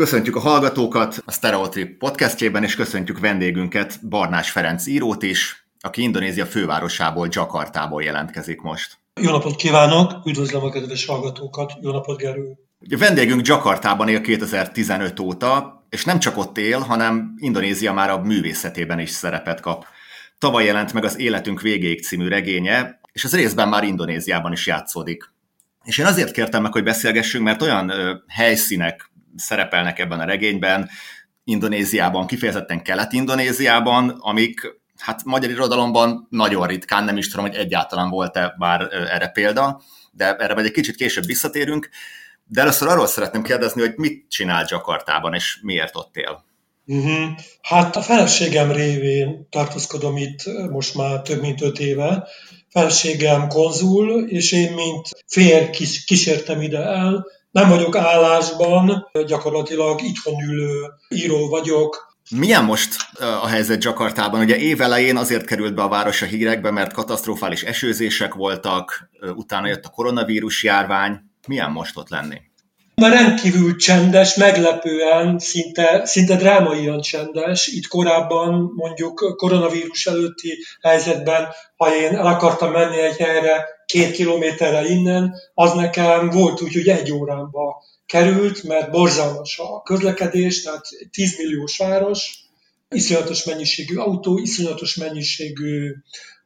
Köszöntjük a hallgatókat a Stereo Trip podcastjében, és köszöntjük vendégünket, Barnás Ferenc írót is, aki Indonézia fővárosából, Jakartából jelentkezik most. Jó napot kívánok, üdvözlöm a kedves hallgatókat, jó napot Gerő! A vendégünk Jakartában él 2015 óta, és nem csak ott él, hanem Indonézia már a művészetében is szerepet kap. Tavaly jelent meg az Életünk Végéig című regénye, és az részben már Indonéziában is játszódik. És én azért kértem meg, hogy beszélgessünk, mert olyan helyszínek szerepelnek ebben a regényben, Indonéziában, kifejezetten Kelet-Indonéziában, amik hát magyar irodalomban nagyon ritkán, nem is tudom, hogy egyáltalán volt-e már erre példa, de erre majd egy kicsit később visszatérünk. De először arról szeretném kérdezni, hogy mit csinál Jakartában, és miért ott él? Hát a feleségem révén tartózkodom itt most már több mint 5 éve. Feleségem konzul, és én mint férj kísértem ide el. Nem vagyok állásban, gyakorlatilag itthon ülő író vagyok. Milyen most a helyzet Jakartában? Ugye évelején azért került be a város a hírekbe, mert katasztrofális esőzések voltak, utána jött a koronavírus járvány. Milyen most ott lenni? Már rendkívül csendes, meglepően, szinte drámaian csendes. Itt korábban, mondjuk koronavírus előtti helyzetben, ha én el akartam menni egy helyre 2 kilométerre innen, az nekem volt úgy, hogy 1 órámba került, mert borzalmas a közlekedés, tehát 10 milliós város, iszonyatos mennyiségű autó, iszonyatos mennyiségű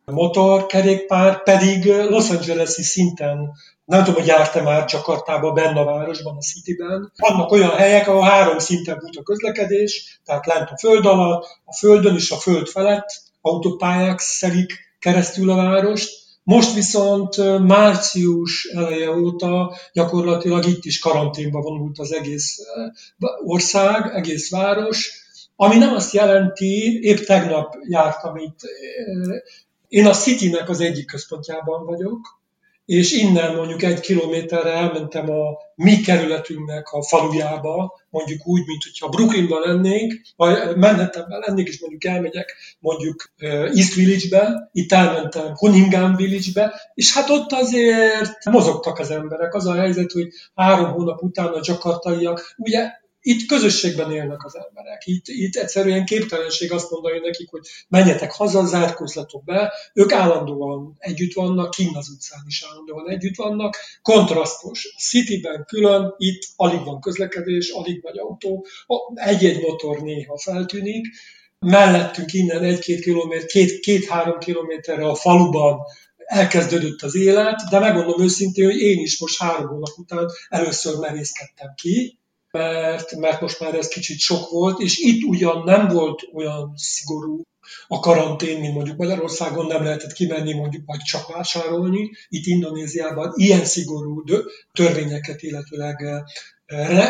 motor, kerékpár, pedig Los Angeles-i szinten, nem tudom, hogy jártam már Jakartában, benne a városban, a cityben. Vannak olyan helyek, ahol 3 szinten fut a közlekedés, tehát lent a föld alatt, a földön és a föld felett autópályák szelik keresztül a várost. Most viszont március eleje óta gyakorlatilag itt is karanténba vonult az egész ország, egész város, ami nem azt jelenti, épp tegnap jártam itt, én a Citynek az egyik központjában vagyok, és innen mondjuk 1 kilométerre elmentem a mi kerületünknek a falujába, mondjuk úgy, mint hogyha Brooklynban lennénk, vagy Manhattanben lennék, és mondjuk elmegyek mondjuk East Village-be, itt elmentem Huningán Village-be, és hát ott azért mozogtak az emberek. Az a helyzet, hogy 3 hónap után a jakartaiak, ugye itt közösségben élnek az emberek, itt egyszerűen képtelenség azt mondani nekik, hogy menjetek haza, zárkózzatok be, ők állandóan együtt vannak, kint az utcán is állandóan együtt vannak, kontrasztos, cityben külön, itt alig van közlekedés, alig megy autó, egy-egy motor néha feltűnik, mellettünk innen 2-3 kilométerre a faluban elkezdődött az élet, de megmondom őszintén, hogy én is most 3 hónap után először merészkedtem ki, mert most már ez kicsit sok volt, és itt ugyan nem volt olyan szigorú a karantén, mint mondjuk Magyarországon, nem lehetett kimenni mondjuk, vagy csak vásárolni. Itt Indonéziában ilyen szigorú törvényeket, illetőleg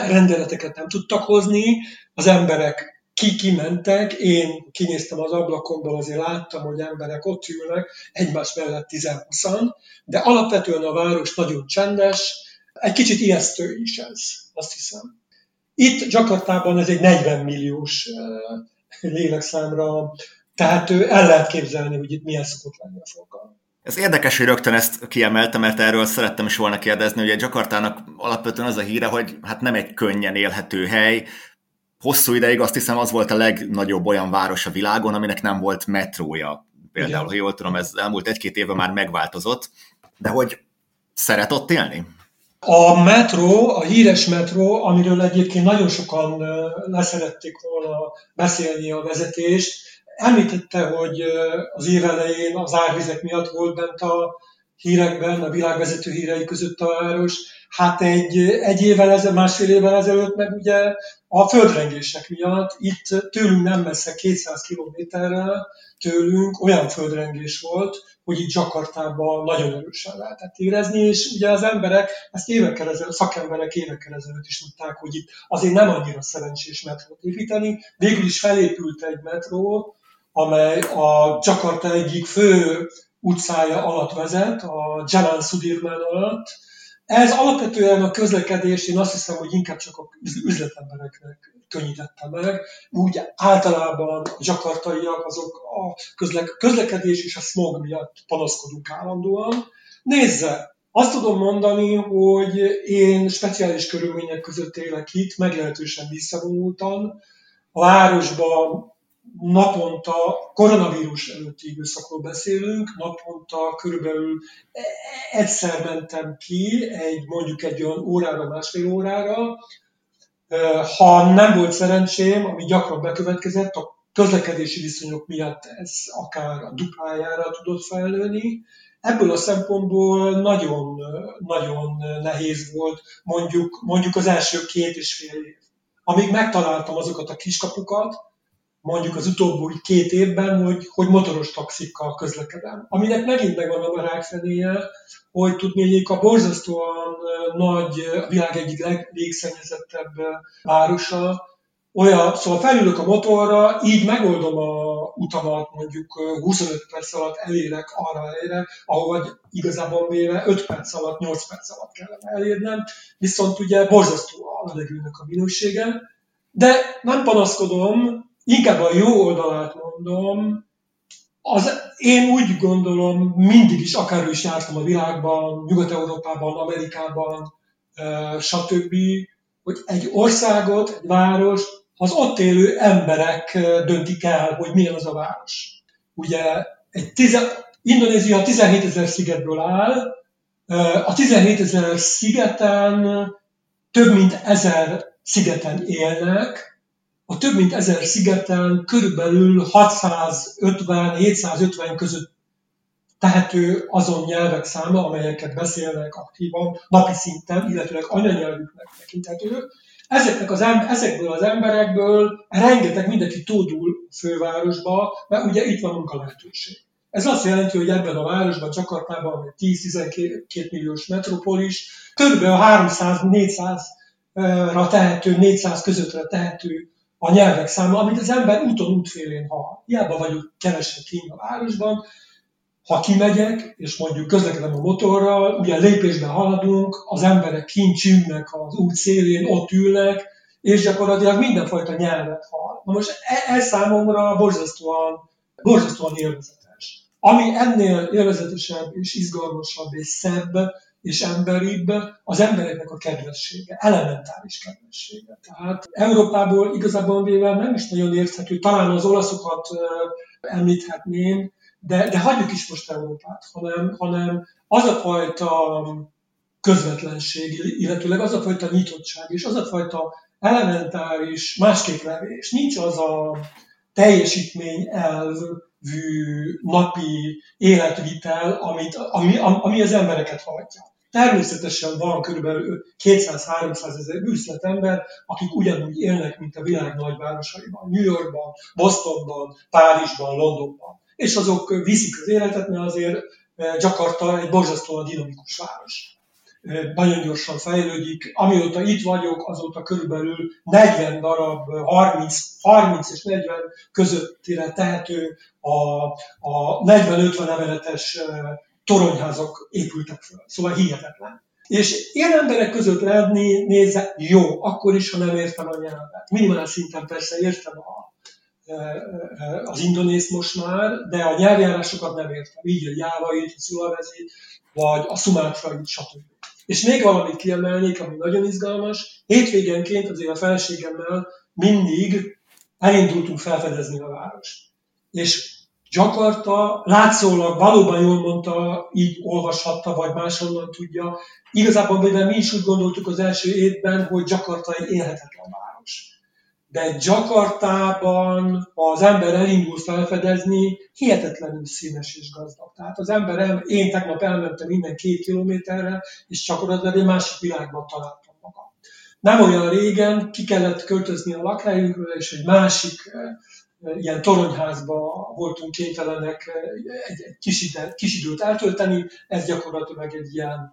rendeleteket nem tudtak hozni. Az emberek kimentek, én kinéztem az ablakomból, azért láttam, hogy emberek ott ülnek, egymás mellett 10-20, de alapvetően a város nagyon csendes, egy kicsit ijesztő is ez, azt hiszem. Itt Jakartában ez egy 40 milliós lélekszámra, tehát el lehet képzelni, hogy itt milyen szokott lenni a forgalom. Ez érdekes, hogy rögtön ezt kiemeltem, mert erről szerettem is volna kérdezni, hogy a Jakartának alapvetően az a híre, hogy hát nem egy könnyen élhető hely. Hosszú ideig azt hiszem az volt a legnagyobb olyan város a világon, aminek nem volt metrója. Például, ha jól tudom, ez elmúlt 1-2 évben már megváltozott, de hogy szeret ott élni? A metró, a híres metró, amiről egyébként nagyon sokan leszerették volna beszélni a vezetést, említette, hogy az év elején az árvizek miatt volt bent a hírekben, a világvezető hírei között a város. Hát másfél évvel ezelőtt meg ugye a földrengések miatt itt tőlünk nem messze 200 kilométerrel tőlünk olyan földrengés volt, hogy itt Jakartában nagyon erősen lehetett érezni, és ugye az emberek, ezt szakemberek évekkel ezelőtt is tudták, hogy itt azért nem annyira szerencsés metrót építeni. Végül is felépült egy metró, amely a Jakarta egyik fő utcája alatt vezet, a Jalan Sudirman alatt. Ez alapvetően a közlekedés, én azt hiszem, hogy inkább csak az üzletembereknek könnyítette meg. Úgy általában a jakartaiak azok a közlekedés és a smog miatt panaszkodunk állandóan. Nézze, Azt tudom mondani, hogy én speciális körülmények között élek itt, meglehetősen visszavonultan. A városban naponta, koronavírus előtti időszakról beszélünk, naponta körülbelül egyszer mentem ki, mondjuk egy olyan órára, másfél órára. Ha nem volt szerencsém, ami gyakran bekövetkezett, a közlekedési viszonyok miatt ez akár a duplájára tudott fejlődni. Ebből a szempontból nagyon nehéz volt mondjuk az első 2,5 év. Amíg megtaláltam azokat a kiskapukat, mondjuk az utóbbi 2 évben, hogy motoros taxikkal közlekedem. Aminek megint megvan a rákfenéje, hogy tudnék a borzasztóan nagy, a világ egyik legszennyezettebb városa. Szóval felülök a motorra, így megoldom a utamat, mondjuk 25 perc alatt elérek, ahova igazából véve 5 perc alatt, 8 perc alatt kellene elérnem, viszont ugye borzasztóan levegőnek a minősége. De nem panaszkodom, inkább a jó oldalát mondom. Én úgy gondolom, mindig is, akárhol is jártam a világban, Nyugat-Európában, Amerikában, stb., hogy egy országot, egy város, az ott élő emberek döntik el, hogy milyen az a város. Ugye Indonézia 17 000 szigetből áll, a 17 000 szigeten több mint 1000 szigeten élnek, a több mint 1000 szigeten körülbelül 650-750 között tehető azon nyelvek száma, amelyeket beszélnek aktívan, napi szinten, illetőleg anyanyelvüknek tekinthető. Ezekből az emberekből rengeteg mindenki tódul fővárosba, mert ugye itt van munkalehetőség. Ez azt jelenti, hogy ebben a városban, Jakartában, ami 10-12 milliós metropolis, kb. 300 közöttre tehető a nyelvek száma, amit az ember úton útfélén hall. Hiába vagyok keveset kint a városban, ha kimegyek, és mondjuk közlekedem a motorral, ugye lépésben haladunk, az emberek kint csüngnek az út szélén, ott ülnek, és gyakorlatilag mindenfajta nyelvet hall. Na most ez számomra borzasztóan élvezetes. Ami ennél élvezetesebb, és izgalmasabb, és szebb, és emberibb, az embereknek a kedvessége, elementális kedvessége. Tehát Európából igazából véve nem is nagyon érthető, talán az olaszokat említhetném, de hagyjuk is most Európát, hanem az a fajta közvetlenség, illetőleg az a fajta nyitottság, és az a fajta elementáris másképp levés. Nincs az a teljesítmény elvű napi életvitel, ami az embereket hajtja. Természetesen van kb. 200-300 ezer üzletember, akik ugyanúgy élnek, mint a világ nagyvárosaiban, New Yorkban, Bostonban, Párizsban, Londonban. És azok viszik az életet, mert azért Jakarta egy borzasztóan dinamikus város. Nagyon gyorsan fejlődik. Amióta itt vagyok, azóta körülbelül 40 darab, 30 és 40 közöttire tehető a 40-50 emeletes toronyházak épültek fel. Szóval hihetetlen. És ilyen emberek között lenni, nézze, jó, akkor is, ha nem értem a nyelvet. Minimál szinten persze értem az indonéz most már, de a nyelvjárásokat nem értem. Így a jávait, a szulavezi, vagy a szumátrait, stb. És még valamit kiemelnék, ami nagyon izgalmas. Hétvégenként azért a feleségemmel mindig elindultunk felfedezni a várost. És Jakarta látszólag valóban jól mondta, így olvashatta, vagy máshonnan tudja. Igazából mi is úgy gondoltuk az első évben, hogy Jakarta egy élhetetlen város. De Jakartában, ha az ember elindul felfedezni, hihetetlenül színes és gazdag. Tehát az ember, én tegnap elmentem minden 2 kilométerre, és gyakorlatilag egy másik világban találtam magam. Nem olyan régen ki kellett költözni a lakhelyünkről, és egy másik ilyen toronyházba voltunk kénytelenek egy kis időt eltölteni. Ez gyakorlatilag egy ilyen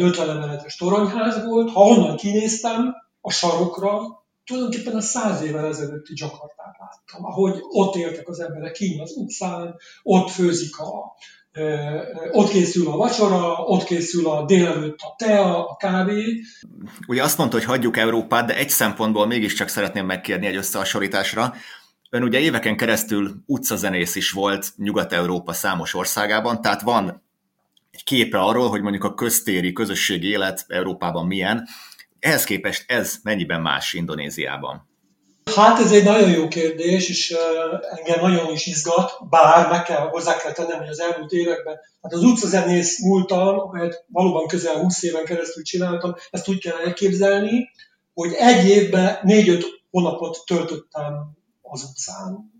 50 emeletes toronyház volt. Ha onnan kinéztem a sarokra, tulajdonképpen a 100 évvel ezelőtti Jakartát láttam, ahogy ott éltek az emberek kint az utcán, ott főzik ott készül a vacsora, ott készül a délelőtt a tea, a kávé. Ugye azt mondta, hogy hagyjuk Európát, de egy szempontból mégiscsak szeretném megkérni egy összehasonlításra. Ön ugye éveken keresztül utcazenész is volt Nyugat-Európa számos országában, tehát van egy képe arról, hogy mondjuk a köztéri közösségi élet Európában milyen. Ehhez képest ez mennyiben más Indonéziában? Hát ez egy nagyon jó kérdés, és engem nagyon is izgat, bár hozzá kell tennem, hogy az elmúlt években, hát az utcazenész múltam, amelyet valóban közel 20 éven keresztül csináltam, ezt úgy kell elképzelni, hogy egy évben 4-5 hónapot töltöttem az utcán.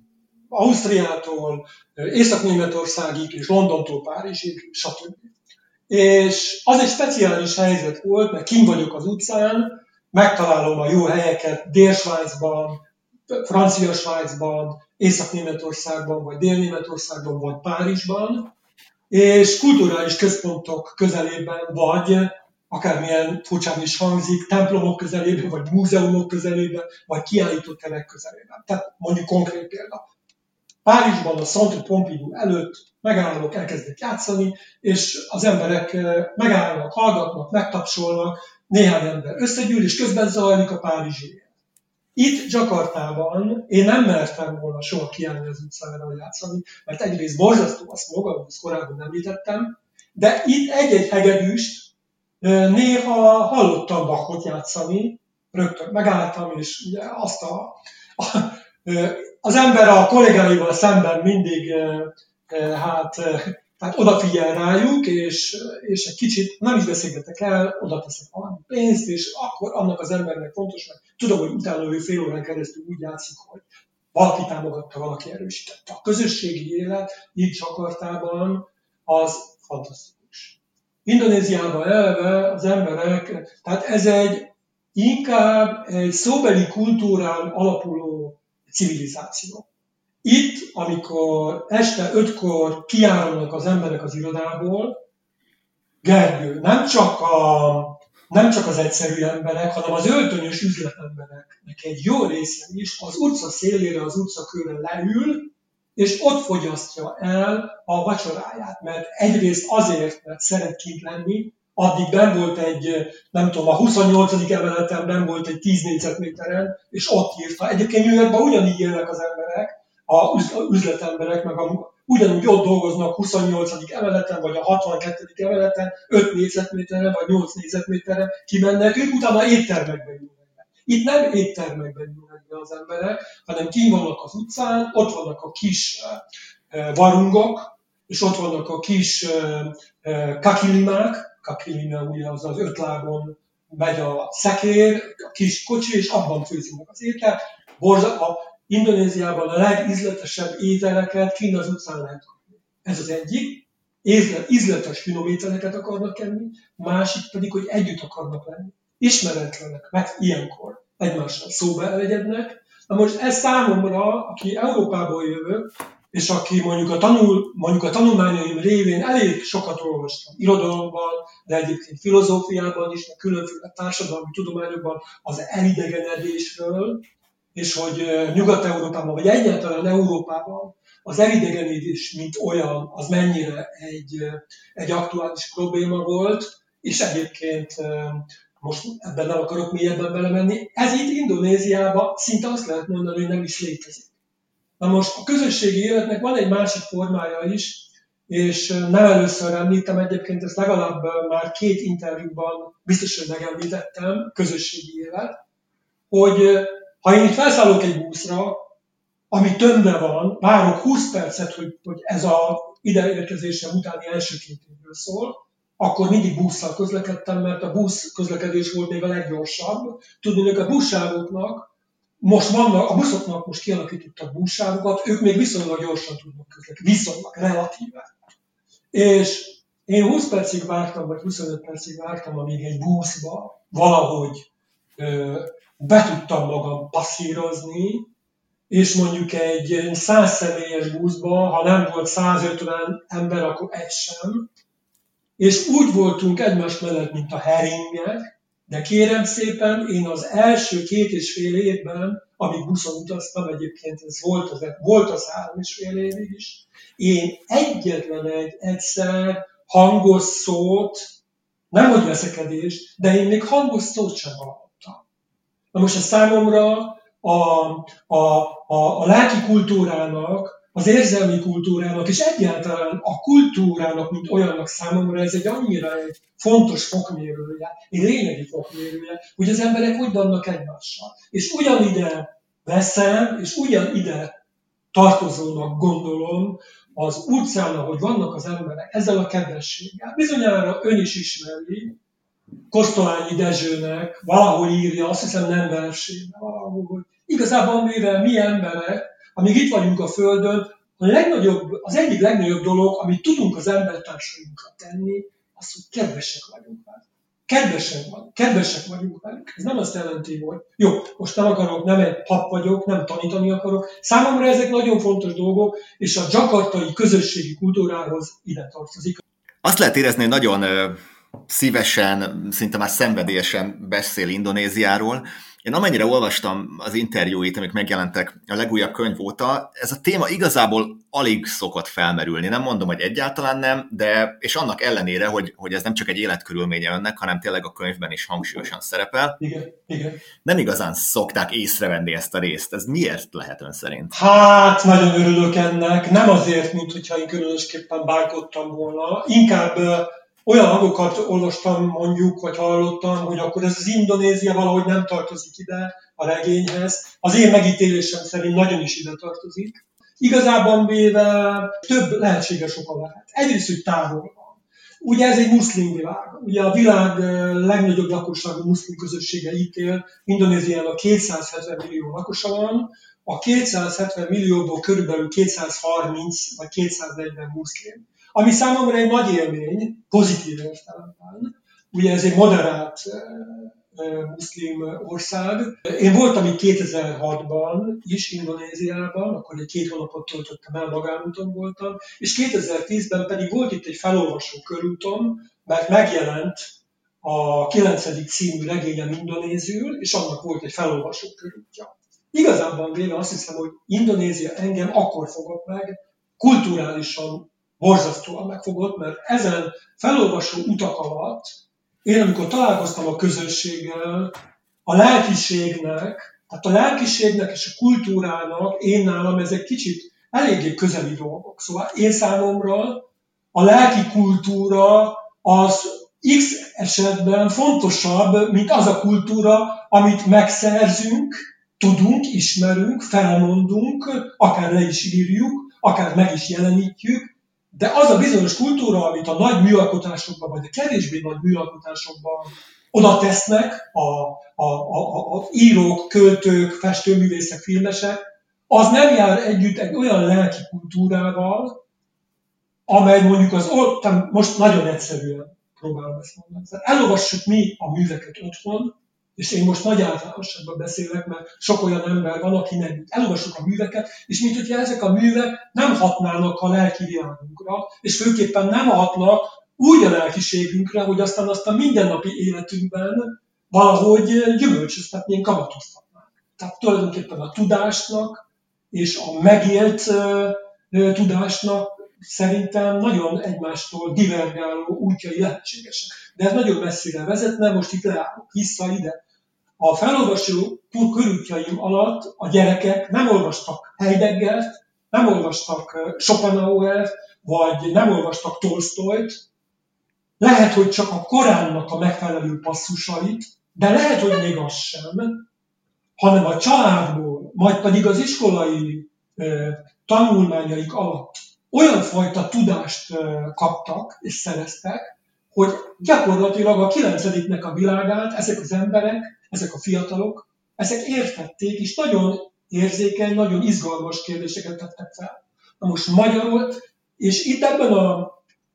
Ausztriától, Észak-Németországig, és Londontól Párizsig, stb. És az egy speciális helyzet volt, mert kint vagyok az utcán, megtalálom a jó helyeket Dél-Svájcban, Francia-Svájcban, Észak-Németországban, vagy Dél-Németországban, vagy Párizsban, és kulturális központok közelében, vagy akármilyen furcsán is hangzik, templomok közelében, vagy múzeumok közelében, vagy kiállítóterek közelében. Tehát mondjuk konkrét példa. Párizsban a Centre Pompidou előtt megállok, elkezdek játszani, és az emberek megállnak, hallgatnak, megtapsolnak, néhány ember összegyűl, és közben zajlik a párizsi. Itt, Jakartában én nem mertem volna soha kiállni az utcára játszani, mert egyrészt borzasztó a szmog, amit korábban említettem, de itt egy-egy hegedűst néha hallottam Bachot játszani, rögtön megálltam, és ugye azt az ember a kollégáival szemben mindig tehát odafigyel rájuk, és egy kicsit nem is beszélgetek el, oda teszek valami pénzt, és akkor annak az embernek fontos, mert tudom, hogy utána ő fél órán keresztül úgy játszik, hogy valaki támogatta, valaki erősítette. A közösségi élet így Jakartában az fantasztikus. Indonéziában elve az emberek, tehát ez inkább egy szóbeli kultúrán alapuló civilizáció. Itt, amikor este 5-kor kiárulnak az emberek az irodából, Gergő, nem csak az egyszerű emberek, hanem az öltönyös üzletembereknek egy jó része is az utca szélére, az utcakőre leül, és ott fogyasztja el a vacsoráját. Mert egyrészt azért, mert szeret kint lenni, addig benn volt a 28. emeleten benn volt egy 10 négyzetméteren, és ott írta. Egyébként New Yorkban ugyanígy élnek az emberek, a üzletemberek, meg ugyanúgy ott dolgoznak 28. emeleten, vagy a 62. emeleten, 5 négyzetméterre, vagy 8 négyzetméterre kimennek, ők utána éttermekben jönnek. Itt nem éttermekben jönnek be az emberek, hanem kint vannak az utcán, ott vannak a kis varungok, és ott vannak a kis kakilimák, kakilima ugye az 5 lábon megy a szekér, a kis kocsi, és abban főzünk az ételt. Indonéziában a legízletesebb ételeket kint az utcán lehet kapni. Ez az egyik, ízletes finom ételeket akarnak enni, másik pedig, hogy együtt akarnak lenni. Ismeretlenek, mert ilyenkor egymással szóba elegyednek. Na most ez számomra, aki Európából jövök, és aki mondjuk a tanulmányaim révén elég sokat olvastam irodalomban, de egyébként filozófiában is, meg különféle társadalmi tudományokban az elidegenedésről, és hogy Nyugat-Európában, vagy egyáltalán Európában az elidegenedés, mint olyan, az mennyire egy aktuális probléma volt, és egyébként most ebben nem akarok mélyebben belemenni. Ez itt Indonéziában szinte azt lehet mondani, hogy nem is létezik. Na most a közösségi életnek van egy másik formája is, és nem először említem, egyébként ezt legalább már 2 interjúban biztos, hogy megemlítettem, közösségi élet, hogy ha én itt felszállok egy buszra, ami tömve van, várok 20 percet, hogy ez a ideérkezésem utáni első két évről szól, akkor mindig busszal közlekedtem, mert a busz közlekedés volt még a leggyorsabb. Tudnunk, a buszoknak most kialakítottak buszsávokat, ők még viszonylag gyorsan tudnak közlekedni, viszonylag, relatíve. És én 20 percig vártam, vagy 25 percig vártam, amíg egy buszba valahogy be tudtam magam passzírozni, és mondjuk egy 100 személyes buszban, ha nem volt 150 ember, akkor egy sem. És úgy voltunk egymás mellett, mint a heringek, de kérem szépen, én az első 2,5 évben, amíg buszon utaztam, egyébként ez volt az 3,5 évig is, én egyszer hangos szót, nem hogy veszekedés, de én még hangos szót sem hallottam. Na most a számomra a lelki kultúrának, az érzelmi kultúrának, és egyáltalán a kultúrának, mint olyannak számomra ez egy annyira egy fontos fokmérője, egy lényegi fokmérője, hogy az emberek hogy vannak egymással. És ugyanide veszem, és ugyanide tartozónak gondolom az utcán, ahogy vannak az emberek, ezzel a kedvességgel. Bizonyára ön is ismeri, Kosztolányi Dezsőnek valahol írja, azt hiszem nem versében, valahol, hogy igazából mivel mi emberek, amíg itt vagyunk a Földön, a legnagyobb, az egyik legnagyobb dolog, amit tudunk az embertársainkra tenni, az, hogy kedvesek vagyunk velük. Kedvesek vagyunk velük. Ez nem azt jelenti, hogy jó, most nem akarok, nem egy pap vagyok, nem tanítani akarok. Számomra ezek nagyon fontos dolgok, és a jakartai közösségi kultúrához ide tartozik. Azt lehet érezni, hogy nagyon szívesen, szinte már szenvedélyesen beszél Indonéziáról. Én amennyire olvastam az interjúit, amik megjelentek a legújabb könyv óta, ez a téma igazából alig szokott felmerülni. Nem mondom, hogy egyáltalán nem, de és annak ellenére, hogy ez nem csak egy életkörülménye önnek, hanem tényleg a könyvben is hangsúlyosan szerepel. Igen. Nem igazán szokták észrevenni ezt a részt. Ez miért lehet ön szerint? Hát, nagyon örülök ennek. Nem azért, mint hogyha én különösképpen bánkodtam volna. Inkább olyan hangokat olvastam mondjuk, vagy hallottam, hogy akkor ez az Indonézia valahogy nem tartozik ide a regényhez. Az én megítélésem szerint nagyon is ide tartozik. Igazában véve több lehetséges oka lehet. Egyrészt, hogy távol van. Ugye ez egy muszlim világ. Ugye a világ legnagyobb lakosságú muszlim közössége itt él. Indonéziának 270 millió lakosa van. A 270 millióból körülbelül 230 vagy 240 muszlim. Ami számomra egy nagy élmény, pozitív értelemben. Ugye ez egy moderált muszlim ország. Én voltam itt 2006-ban is Indonéziában, akkor egy 2 hónapot töltöttem el, magánúton voltam, és 2010-ben pedig volt itt egy felolvasó körúton, mert megjelent a 9. című regényem indonéziül, és annak volt egy felolvasó körútja. Igazából véve azt hiszem, hogy Indonézia engem akkor fogott meg, kulturálisan borzasztóan megfogott, mert ezen felolvasó utak alatt én, amikor találkoztam a közösséggel, a lelkiségnek és a kultúrának, én nálam ezek kicsit eléggé közeli dolgok. Szóval én számomra a lelki kultúra az X esetben fontosabb, mint az a kultúra, amit megszerzünk, tudunk, ismerünk, felmondunk, akár le is írjuk, akár meg is jelenítjük, de az a bizonyos kultúra, amit a nagy műalkotásokban, vagy a kevésbé nagy műalkotásokban oda tesznek az írók, költők, festőművészek, filmesek, az nem jár együtt egy olyan lelki kultúrával, amely mondjuk az... Most nagyon egyszerűen próbálom ezt mondani. Elolvassuk mi a műveket otthon, és én most nagy általánosabban beszélek, mert sok olyan ember van, aki nem elolvassuk a műveket, és mint hogyha ezek a művek nem hatnának a lelki világunkra, és főképpen nem hatnak úgy a lelkiségünkre, hogy aztán azt a mindennapi életünkben valahogy gyümölcsöztetnénk, kamatoztatnánk. Tehát tulajdonképpen a tudásnak és a megélt tudásnak szerintem nagyon egymástól divergáló útjai lehetségesek. De ez nagyon messzire vezetne, most itt leállok vissza ide. A felolvasó körútjaim alatt a gyerekek nem olvastak Heideggert, nem olvastak Schopenhauert, vagy nem olvastak Tolstoyt. Lehet, hogy csak a Koránnak a megfelelő passzusait, de lehet, hogy még az sem, hanem a családból, majd pedig az iskolai tanulmányaik alatt olyan fajta tudást kaptak és szereztek, hogy gyakorlatilag a 9. a világát ezek az emberek, ezek a fiatalok, ezek értették, és nagyon érzékeny, nagyon izgalmas kérdéseket tettek fel. Na most magyarult, és itt ebben az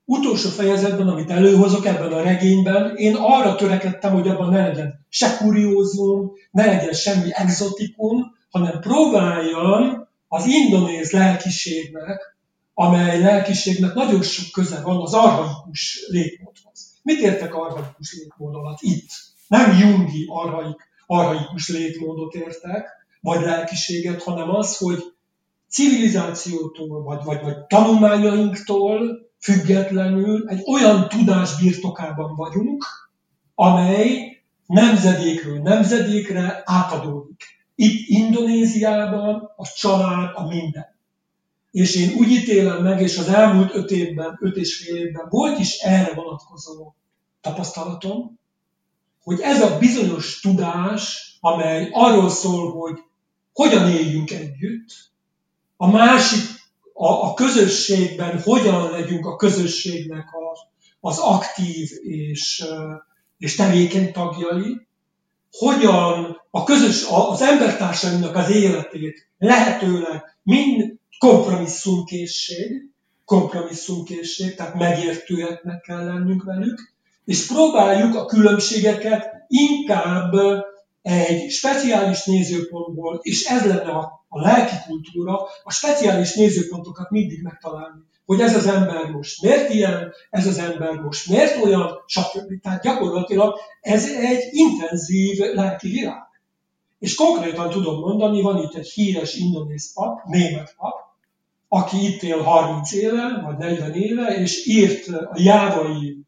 utolsó fejezetben, amit előhozok, ebben a regényben, én arra törekedtem, hogy abban ne legyen se kuriózum, ne legyen semmi egzotikum, hanem próbáljam az indonéz lelkiségnek, amely lelkiségnek nagyon sok köze van az arhaikus létmódhoz. Mit értek arhaikus létmód alatt itt? Nem jungi arhaikus létmódot értek, vagy lelkiséget, hanem az, hogy civilizációtól, vagy tanulmányainktól függetlenül egy olyan tudás birtokában vagyunk, amely nemzedékről nemzedékre átadódik. Itt Indonéziában a család a minden. és én úgy ítélem meg, és az elmúlt 5 és fél évben volt is erre vonatkozó tapasztalatom, hogy ez a bizonyos tudás, amely arról szól, hogy hogyan éljünk együtt, a másik, a közösségben hogyan legyünk a közösségnek az aktív és tevékeny tagjai, hogyan az embertársaimnak az életét lehetőleg mind kompromisszumkészség, tehát megértőeknek kell lennünk velük, és próbáljuk a különbségeket inkább egy speciális nézőpontból, és ez lenne a lelki kultúra, a speciális nézőpontokat mindig megtalálni, hogy ez az ember most miért ilyen, ez az ember most miért olyan, stb. Tehát gyakorlatilag ez egy intenzív lelki világ. És konkrétan tudom mondani, van itt egy híres indonéz pap, német pap, aki itt él 30 éve, vagy 40 éve, és írt a jávai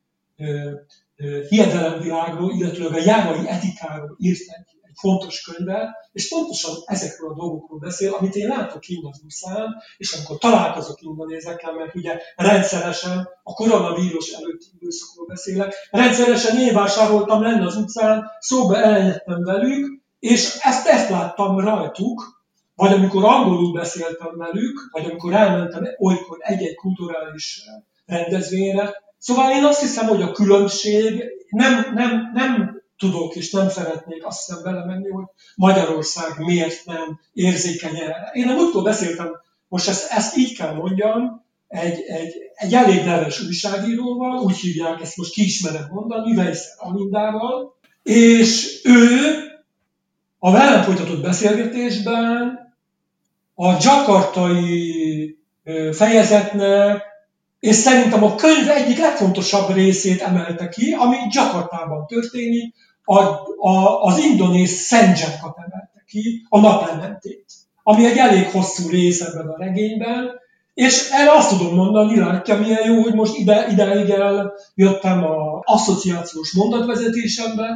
hiedelemvilágról, illetve a jávai etikáról írt egy fontos könyvet, és pontosan ezekről a dolgokról beszél, amit én látok innen az országban, és amikor találkozok indonézekkel, mert ugye rendszeresen a koronavírus előtti időszakról beszélek, rendszeresen én vásároltam lenne az utcán, szóba elengedtem velük, és ezt láttam rajtuk, vagy amikor angolul beszéltem velük, vagy amikor elmentem olykor egy-egy kulturális rendezvényre. Szóval én azt hiszem, hogy a különbség, nem tudok és nem szeretnék azt hiszem belemenni, hogy Magyarország miért nem érzékeny erre. Én nem úttól beszéltem, most ezt így kell mondjam, egy elég neves újságíróval, úgy hívják, ezt most ki is merem mondani, Weisszer Amindával, és ő a velem folytatott beszélgetésben a jakartai fejezetnek, és szerintem a könyv egyik legfontosabb részét emelte ki, ami Jakartában történik, az indonéz szendzsákat emelte ki, a naplementét, ami egy elég hosszú rész ebben a regényben, és erre azt tudom mondani, látja milyen jó, hogy most ideig eljöttem az asszociációs mondatvezetésembe,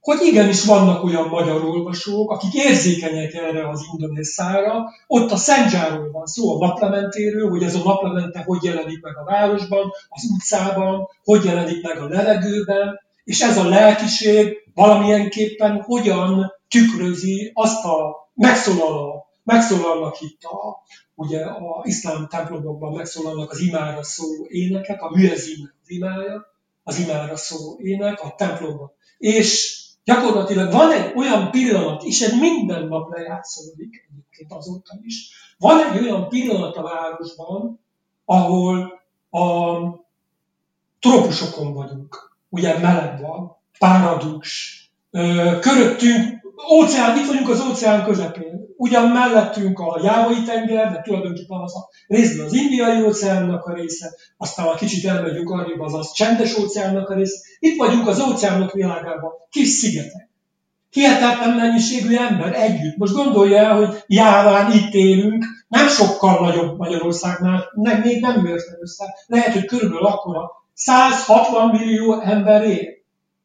hogy igenis vannak olyan magyar olvasók, akik érzékenyek erre az indonéz szára, ott a szendzsáról van szó, a naplementéről, hogy ez a naplemente hogy jelenik meg a városban, az utcában, hogy jelenik meg a levegőben, és ez a lelkiség valamilyenképpen hogyan tükrözi azt a megszólalnak itt ugye a iszlám templomokban megszólalnak az imára szóló éneket, a müezzin az imára szóló ének a templomban. És gyakorlatilag van egy olyan pillanat, és ez minden nap lejátszódik egyébként azóta is, van egy olyan pillanat a városban, ahol a trópusokon vagyunk, ugye meleg van, páradús, köröttünk, óceán, itt vagyunk az óceán közepén, ugyan mellettünk a Jávai-tenger, de tulajdonképpen az a részben az Indiai-óceánnak a része, aztán a kicsit elmegyünk arrébb, az Csendes-óceánnak a része. Itt vagyunk az óceánok világában, kis szigetek. Hihetetlen mennyiségű ember együtt. Most gondolja el, hogy Jáván itt élünk, nem sokkal nagyobb Magyarországnál, még nem mértem össze, lehet, hogy körülbelül akkora 160 millió ember él.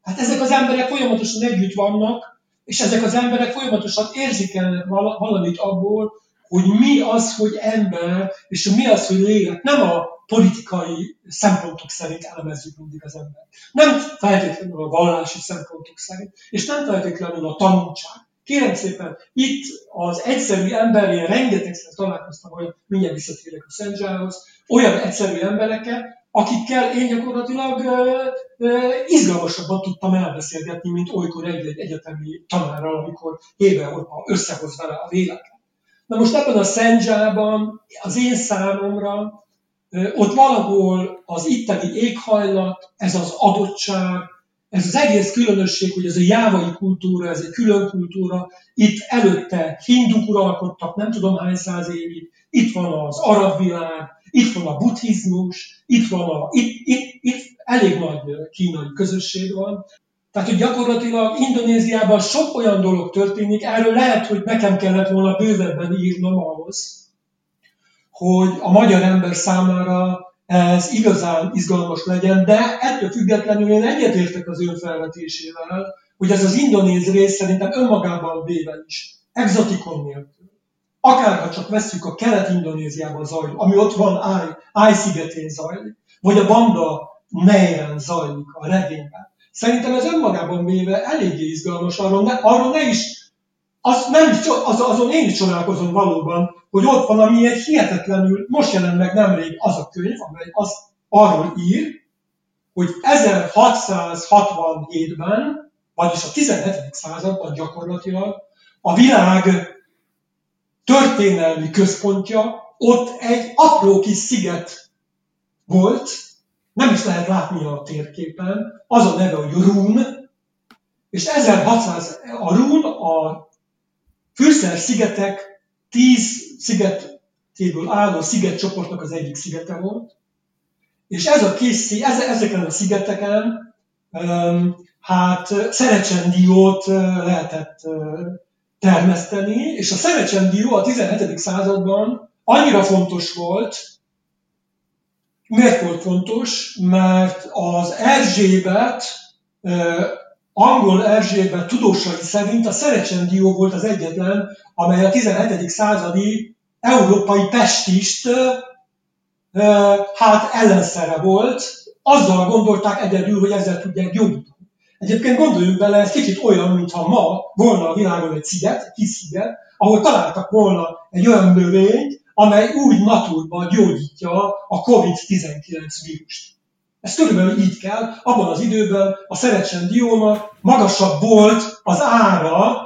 Hát ezek az emberek folyamatosan együtt vannak, és ezek az emberek folyamatosan érzékelnek valamit abból, hogy mi az, hogy ember, és mi az, hogy lélek. Nem a politikai szempontok szerint elemezzük mindig az embert. Nem feltétlenül a vallási szempontok szerint, és nem feltétlenül a tanultság. Kérem szépen, itt az egyszerű emberrel rengetegszer találkoztam, hogy mindjárt visszatérek a Szendzsához, olyan egyszerű emberekkel, akikkel én gyakorlatilag izgalmasabban tudtam elbeszélgetni, mint olykor egy egyetemi tanárral, amikor éve-holpa összehoz vele a véletlen. Na most ebben a szendzsában az én számomra ott valahol az itteni éghajlat, ez az adottság, ez az egész különösség, hogy ez a jávai kultúra, ez egy külön kultúra, itt előtte hinduk uralkodtak, nem tudom hány száz évig, itt van az arab világ, itt van a buddhizmus, itt elég nagy kínai közösség van. Tehát, hogy gyakorlatilag Indonéziában sok olyan dolog történik, erről lehet, hogy nekem kellett volna bővebben írnom ahhoz, hogy a magyar ember számára ez igazán izgalmas legyen, de ettől függetlenül én egyetértek az önfelvetésével, hogy ez az indonéz rész szerintem önmagában véve is, egzotikon nélkül. akárha csak vesszük a Kelet-Indonéziában zajlik, ami ott van Áj-szigetén zajlik, vagy a Banda Neyen zajlik a regényben. Szerintem ez önmagában véve eléggé izgalmas, azon én is csodálkozom valóban, hogy ott van, ami egy hihetetlenül, most jelent meg nemrég az a könyv, amely azt arról ír, hogy 1667-ben, vagyis a 17. században gyakorlatilag a világ történelmi központja ott egy apró kis sziget volt, nem is lehet látni a térképen, az a neve, hogy Run, és a Run a Fűszer-szigetek 10 szigetéből álló szigetcsoportnak az egyik szigete volt, és ezeken a szigeteken szerecsendiót lehetett termeszteni, és a szerecsendió a 17. században annyira fontos volt. Miért volt fontos? Mert az Erzsébet, angol Erzsébet tudósai szerint a Szerecsendió volt az egyetlen, amely a 17. századi európai pestist ellenszere volt. Azzal gondolták egyedül, hogy ezzel tudják gyógyítani. Egyébként gondoljuk bele, ez kicsit olyan, mintha ma volna a világon egy sziget, egy kis sziget, ahol találtak volna egy olyan növényt, amely úgy naturban gyógyítja a COVID-19 vírust. Ez körülbelül így kell, abban az időben a Szerecsendiónak magasabb volt az ára,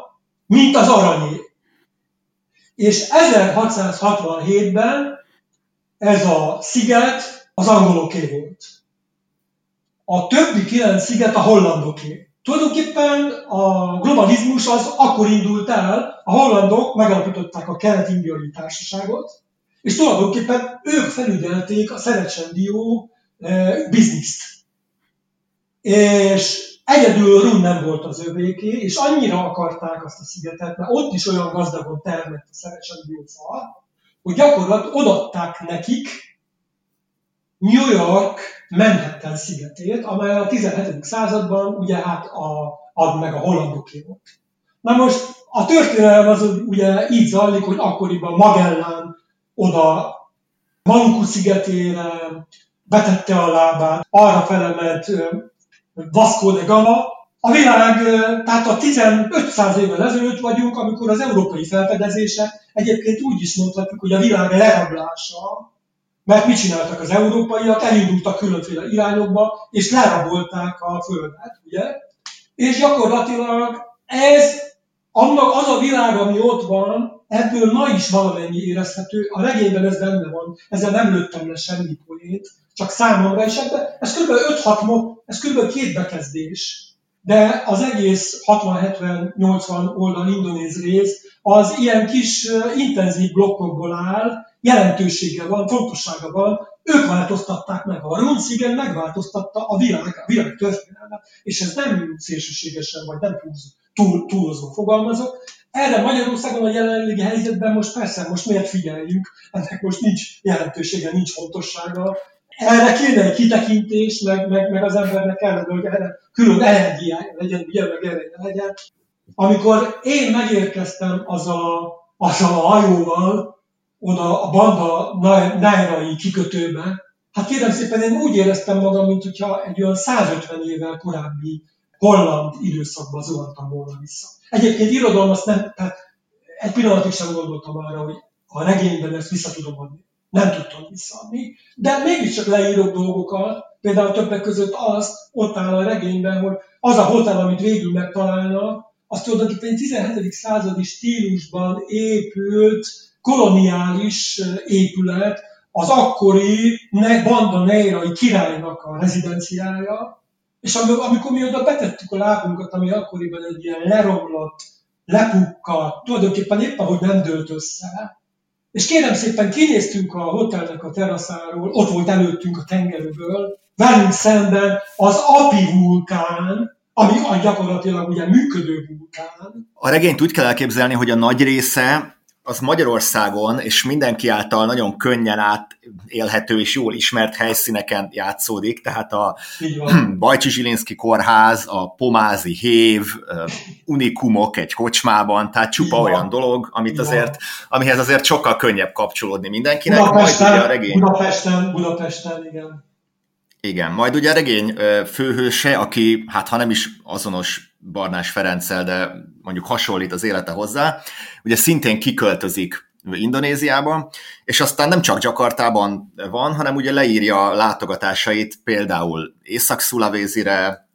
mint az aranyé. És 1667-ben ez a sziget az angoloké volt. A többi 9 sziget a hollandoké. Tulajdonképpen a globalizmus az akkor indult el, a hollandok megalapították a Kelet-indiai társaságot, és tulajdonképpen ők felügyelték a Szerecsendió bizniszt. És egyedül Run nem volt az övéké, és annyira akarták azt a szigetet, mert ott is olyan gazdagon termett a Szerecsendiófal, hogy gyakorlatilag odaadták nekik New York Manhattan szigetét, amely a 17. században ugye ad meg a hollandoké volt. Na most a történelem az ugye így zajlik, hogy akkoriban Magellán oda Maluku szigetére betette a lábát, arra felemelt Vasco de Gama. A világ, tehát a 1500 évvel ezelőtt vagyunk, amikor az európai felfedezése, egyébként úgy is mondhatjuk, hogy a világ lerablása, mert mit csináltak az európaiak? Elindultak különféle irányokba, és lerabolták a földet, ugye? És gyakorlatilag ez, annak az a világ, ami ott van, ebből ma is valamennyi érezhető. A regényben ez benne van, ezzel nem lőttem le semmi poént, csak számomra is ebben. Ez kb. 5-6 mok, ez kb. 2 bekezdés, de az egész 60-70-80 oldal indonéz rész az ilyen kis intenzív blokkokból áll, jelentősége van, fontossága van, ők változtatták meg. A Run-sziget megváltoztatta a világ történelmet, és ez nem szélsőségesen, vagy nem túlozva fogalmazok. Erre Magyarországon a jelenlegi helyzetben most miért figyeljünk, ennek most nincs jelentősége, nincs fontossága. Erre kéne egy kitekintés, meg az embernek kellene, hogy erre külön energiája legyen, legyen. Amikor én megérkeztem azzal a hajóval oda a Banda Nairai kikötőbe, hát kérem szépen, én úgy éreztem magam, mint hogyha egy olyan 150 évvel korábbi holland időszakban zuhantam volna vissza. Egyébként irodalom azt nem, tehát egy pillanatig sem gondoltam arra, hogy a regényben ezt vissza tudom adni. Nem tudtam visszaadni, de mégiscsak leírok dolgokat, például többek között azt, ott áll a regényben, hogy az a hotel, amit végül megtalálnak, az tulajdonképpen 17. századi stílusban épült, koloniális épület, az akkori Banda Nairai királynak a rezidenciája, és amikor mi oda betettük a lábunkat, ami akkoriban egy ilyen leromlott, lepukkadt, tulajdonképpen éppen, hogy nem dőlt össze, és kérem szépen, kinéztünk a hotelnek a teraszáról, ott volt előttünk a tengerőből, velünk szemben az Api vulkán, ami gyakorlatilag ugye működő vulkán. A regényt úgy kell elképzelni, hogy a nagy része az Magyarországon és mindenki által nagyon könnyen átélhető és jól ismert helyszíneken játszódik, tehát a Bajcsy-Zsilinszky Kórház, a Pomázi Hév, unikumok egy kocsmában, tehát csupa olyan dolog, amit azért, amihez azért sokkal könnyebb kapcsolódni mindenkinek. Budapesten, igen. Igen, majd ugye a regény főhőse, aki, hát ha nem is azonos Barnás Ferenccel, de mondjuk hasonlít az élete hozzá, ugye szintén kiköltözik Indonéziába, és aztán nem csak Jakartában van, hanem ugye leírja látogatásait például Észak-Szulavézire,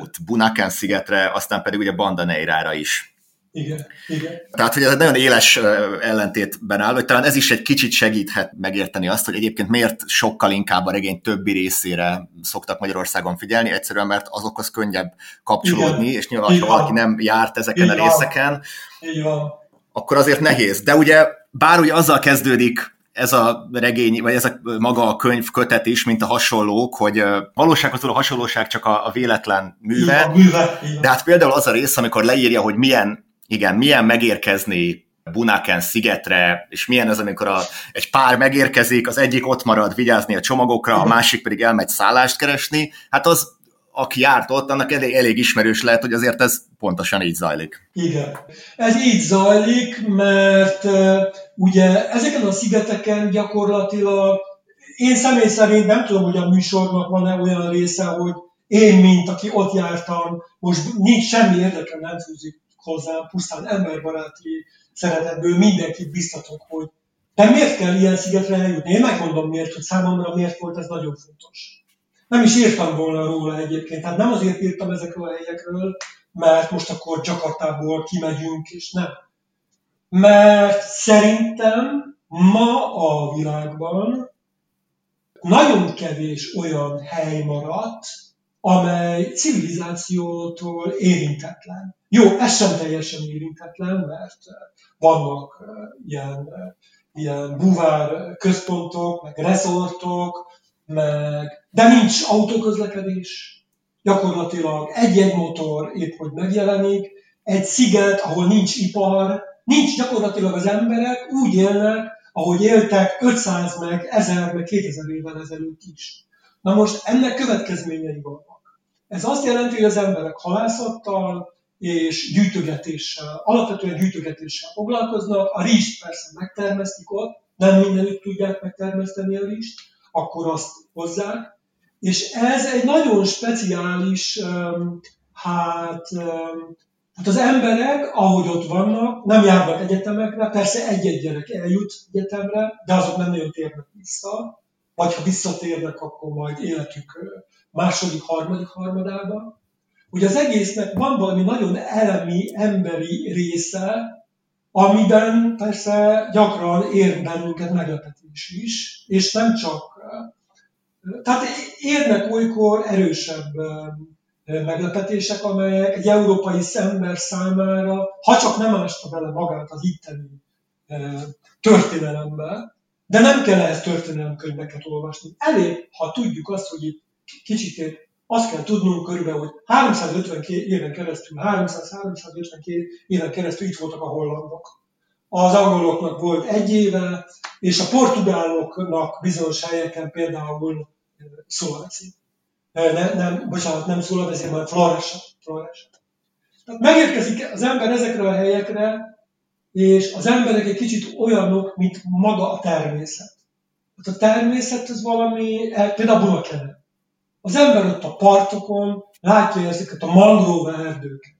ott Bunaken szigetre, aztán pedig ugye Bandaneirára is. Igen, igen. Tehát, hogy ez egy nagyon éles ellentétben áll, hogy talán ez is egy kicsit segíthet megérteni azt, hogy egyébként miért sokkal inkább a regény többi részére szoktak Magyarországon figyelni, egyszerűen mert azokhoz könnyebb kapcsolódni, igen. És nyilván, ha valaki nem járt ezeken a részeken, akkor azért nehéz. De ugye, bár ugye azzal kezdődik ez a regény, vagy ez a maga a könyv kötet is, mint a hasonlók, hogy valósághoz való hasonlóság csak a véletlen műve, igen. De hát például az a rész, amikor leírja, hogy milyen megérkezni Bunaken szigetre, és milyen az, amikor egy pár megérkezik, az egyik ott marad vigyázni a csomagokra, a másik pedig elmegy szállást keresni. Hát az, aki járt ott, annak elég ismerős lehet, hogy azért ez pontosan így zajlik. Igen. Ez így zajlik, mert ugye ezeken a szigeteken gyakorlatilag, én személy szerint nem tudom, hogy a műsornak van-e olyan része, hogy én, mint aki ott jártam, most nincs semmi érdekem, nem fűzik hozzám, pusztán emberbaráti szeretetből mindenkit biztatok, hogy de miért kell ilyen szigetre eljutni? Én megmondom miért, hogy számomra miért volt ez nagyon fontos. Nem is írtam volna róla egyébként, tehát nem azért írtam ezekről a helyekről, mert most akkor Jakartából kimegyünk, és nem. Mert szerintem ma a világban nagyon kevés olyan hely maradt, amely civilizációtól érintetlen. Jó, ez sem teljesen érintetlen, mert vannak ilyen buvár központok, meg rezortok, de nincs autóközlekedés. Gyakorlatilag egy-egy motor épp hogy megjelenik, egy sziget, ahol nincs ipar, nincs gyakorlatilag az emberek úgy élnek, ahogy éltek 500 meg 1000 meg 2000 évvel ezelőtt is. Na most ennek következményei vannak. Ez azt jelenti, hogy az emberek halászattal és gyűjtögetéssel, alapvetően gyűjtögetéssel foglalkoznak, a rizst persze megtermesztik ott, nem mindenütt tudják megtermeszteni a rizst, akkor azt hozzák, és ez egy nagyon speciális, hát az emberek, ahogy ott vannak, nem járnak egyetemekre, persze egy-egy gyerek eljut egyetemre, de azok nem nagyon térnek vissza, vagy ha visszatérnek, akkor majd életük második, harmadik harmadában. Hogy az egésznek van valami nagyon elemi, emberi része, amiben persze gyakran ér bennünket meglepetés is, és nem csak... Tehát érnek olykor erősebb meglepetések, amelyek egy európai ember számára, ha csak nem ásta bele magát az itteni történelembe, de nem kell ehhez történelemkönyveket olvasni. Elég, ha tudjuk azt, hogy itt kicsit azt kell tudnunk körülbelül, hogy 352 éven keresztül itt voltak a hollandok. Az angoloknak volt egy éve, és a portugáloknak bizonyos helyeken, például Szuláci. Nem Szuláci, hanem Flores. Tehát megérkezik az ember ezekre a helyekre, és az emberek egy kicsit olyanok, mint maga a természet. Hát a természet az valami, például Bunaken. Az ember ott a partokon látja ezeket a mangrove erdőket.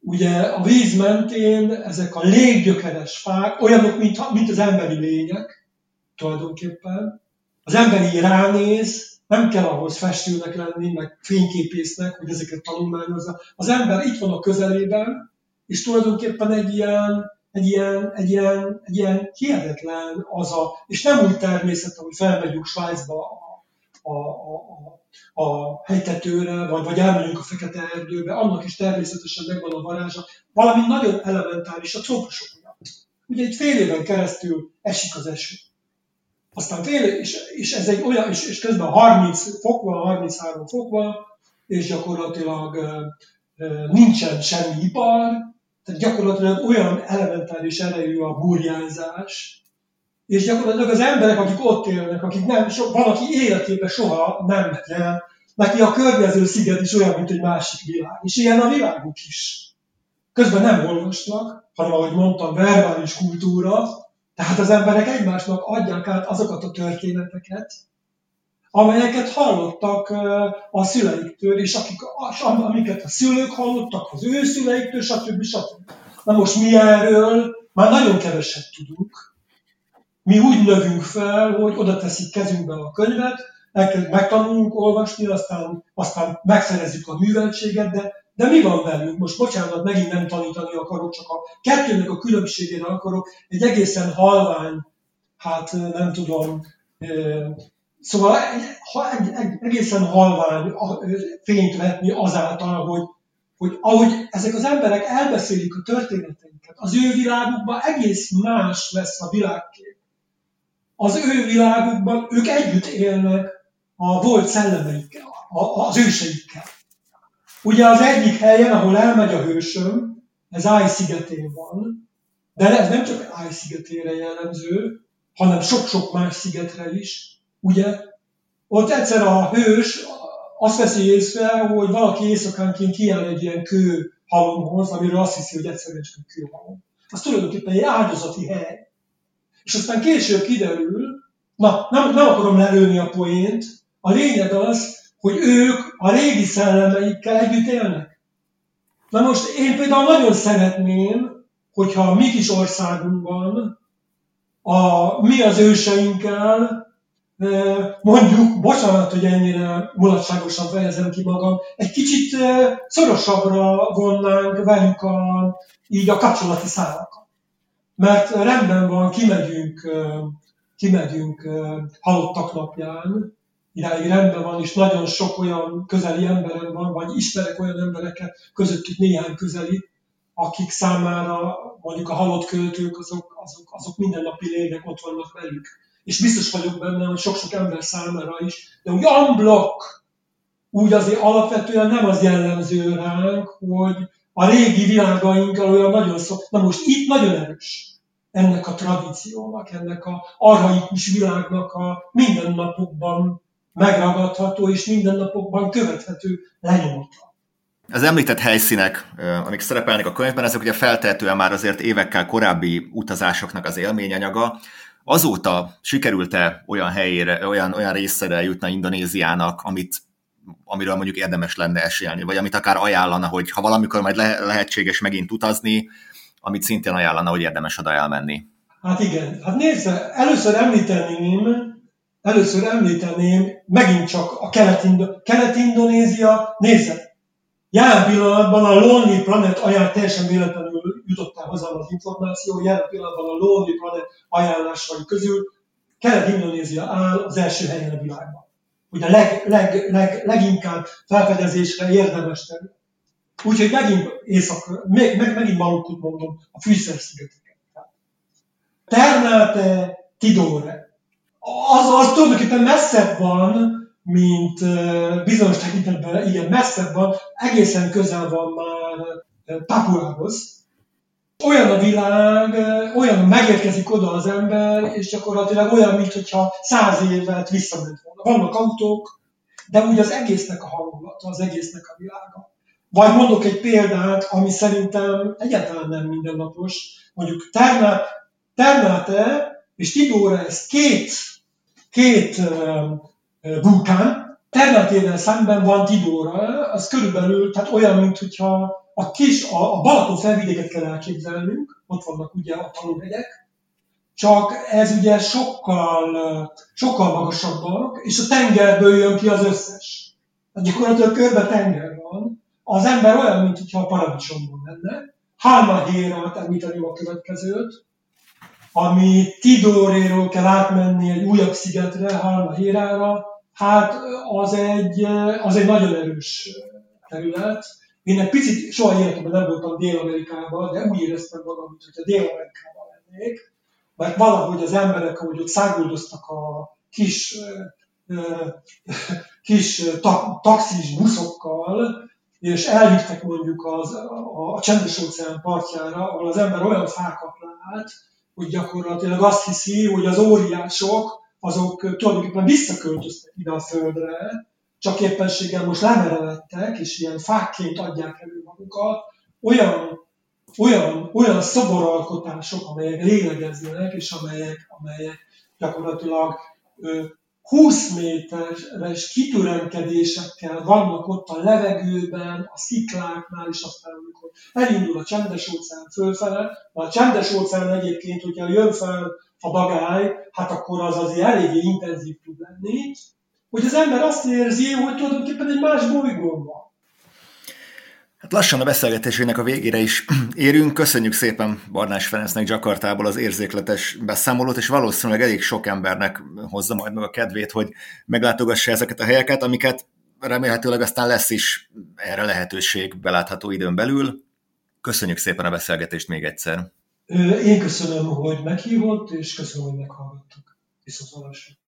Ugye a víz mentén ezek a léggyökeres fák, olyanok, mint az emberi lények, tulajdonképpen. Az emberi ránéz, nem kell ahhoz festőnek lenni, meg fényképésznek, hogy ezeket tanulmányozza. Az ember itt van a közelében, és tulajdonképpen egy ilyen hihetetlen az a, és nem úgy természet, hogy felmegyünk Svájcba a hegytetőre, vagy elmegyünk a Fekete Erdőbe, annak is természetesen megvan a varázsa, valami nagyon elementális a trópusoknak. Ugye egy fél éven keresztül esik az eső. Aztán és ez egy olyan, és közben 30 fok van, 33 fok van, és gyakorlatilag nincsen semmi ipar, Tehát gyakorlatilag olyan elementális erejű a burjánzás, és gyakorlatilag az emberek, akik ott élnek, akik nem, valaki életében soha nem ment el, neki a környező sziget is olyan, mint egy másik világ. És ilyen a világuk is. Közben nem olvasnak, hanem ahogy mondtam, verbális kultúra, tehát az emberek egymásnak adják át azokat a történeteket, amelyeket hallottak a szüleiktől, és amiket a szülők hallottak az ő szüleiktől, stb. Stb. Na most mi erről már nagyon keveset tudunk. Mi úgy növünk fel, hogy oda teszik kezünkbe a könyvet, megtanulunk olvasni, aztán megszerezzük a műveltséget, de mi van velünk? Most bocsánat, megint nem tanítani akarok, csak a kettőnek a különbségére akarok. Egy egészen halvány, hát nem tudom, szóval egészen halvány fényt vetni azáltal, hogy ahogy ezek az emberek elbeszélik a történeteinket, az ő világukban egész más lesz a világkép. Az ő világukban ők együtt élnek a volt szellemeikkel, az őseikkel. Ugye az egyik helyen, ahol elmegy a hősöm, ez Áj szigetén van, de ez nem csak Áj szigetére jellemző, hanem sok-sok más szigetre is. Ugye, ott egyszer a hős azt veszi észre, hogy valaki éjszakánként kiáll egy ilyen kőhalomhoz, amiről azt hiszi, hogy egyszerűen csak egy kőhalom. Az tulajdonképpen egy áldozati hely. És aztán később kiderül, nem akarom lelőni a poént, a lényeg az, hogy ők a régi szellemeikkel együtt élnek. Na most én például nagyon szeretném, hogyha a mi kis országunkban mi az őseinkkel, mondjuk, bocsánat, hogy ennyire mulatságosan fejezem ki magam, egy kicsit szorosabbra vonnánk velük így a kapcsolati szálakat. Mert rendben van, kimegyünk halottak napján, idáig rendben van, és nagyon sok olyan közeli emberem van, vagy ismerek olyan embereket, közöttük néhány közeli, akik számára mondjuk a halott költők, azok mindennapi lények ott vannak velük. És biztos vagyok benne, hogy sok-sok ember számára is, de úgy unblock, úgy azért alapvetően nem az jellemző ránk, hogy a régi világainkkal olyan nagyon szok. Na most itt nagyon erős ennek a tradíciónak, ennek a archaikus világnak a mindennapokban megragadható és mindennapokban követhető lenyomata. Az említett helyszínek, amik szerepelnek a könyvben, ezek ugye feltehetően már azért évekkel korábbi utazásoknak az élményanyaga. Azóta sikerült-e olyan helyére, olyan részre jutna Indonéziának, amiről mondjuk érdemes lenne esélni, vagy amit akár ajánlana, hogy ha valamikor majd lehetséges megint utazni, amit szintén ajánlana, hogy érdemes oda elmenni? Hát igen. Hát nézze, először említeném megint csak a Kelet-Indonézia, nézze, jelen pillanatban a Lonely Planet ajánl, teljesen véletlenül jutott el hozzám az információ, jelen pillanatban a Lonely Planet ajánlásai közül Kelet-Indonézia áll az első helyen a világban. Ugye a leginkább felfedezésre érdemes terület. Úgyhogy megint Malukut mondom, a Fűszer-szigeteket. Ternate, Tidore. Az tulajdonképpen messzebb van, mint bizonyos tekintetben ilyen messzebb van, egészen közel van már Papuához. Olyan a világ, olyan megérkezik oda az ember, és gyakorlatilag olyan, mintha 100 évet visszament volna. Vannak autók, de úgy az egésznek a hangulata, az egésznek a világa. Vagy mondok egy példát, ami szerintem egyáltalán nem mindennapos, mondjuk Ternate és Tidore, ez két vulkán. Ternatével szemben van Tidore, az körülbelül, tehát olyan, mintha a Balaton felvidéket kell elképzelnünk, ott vannak ugye a tanulhegyek, csak ez ugye sokkal magasabbak, és a tengerből jön ki az összes. Tehát gyakorlatilag körbe tenger van. Az ember olyan, mintha a paradicsomban lenne. Halmahérát említeném a következőt, ami Tidoréről kell átmenni egy újabb szigetre, Halmahérára. Hát az egy nagyon erős terület. Én egy picit, soha életemben nem voltam Dél-Amerikában, de úgy éreztem magam, mintha Dél-Amerikában lennék, mert valahogy az emberek, ahogy ott száguldoztak a kis taxis buszokkal, és elvittek mondjuk a Csendes-óceán partjára, ahol az ember olyan fákat lát, hogy gyakorlatilag azt hiszi, hogy az óriások azok tulajdonképpen visszaköltöztek ide a földre, csak éppenséggel most lemerevedtek, és ilyen fákként adják elő magukat, olyan szoboralkotások, amelyek lélegeznek, és amelyek gyakorlatilag 20 méteres kitüremkedésekkel vannak ott a levegőben, a szikláknál, és aztán amikor elindul a Csendes-óceán fölfele, de a Csendes-óceán egyébként, hogyha jön fel a dagály, hát akkor az azért eléggé intenzív tud lenni, hogy az ember azt érzi, hogy tulajdonképpen egy más bolygón van. Hát lassan a beszélgetésének a végére is érünk. Köszönjük szépen Barnás Ferencnek Jakartából az érzékletes beszámolót, és valószínűleg elég sok embernek hozza majd meg a kedvét, hogy meglátogassa ezeket a helyeket, amiket remélhetőleg aztán lesz is erre lehetőség belátható időn belül. Köszönjük szépen a beszélgetést még egyszer. Én köszönöm, hogy meghívott, és köszönöm, hogy meghallgattuk. Viszontlátásra.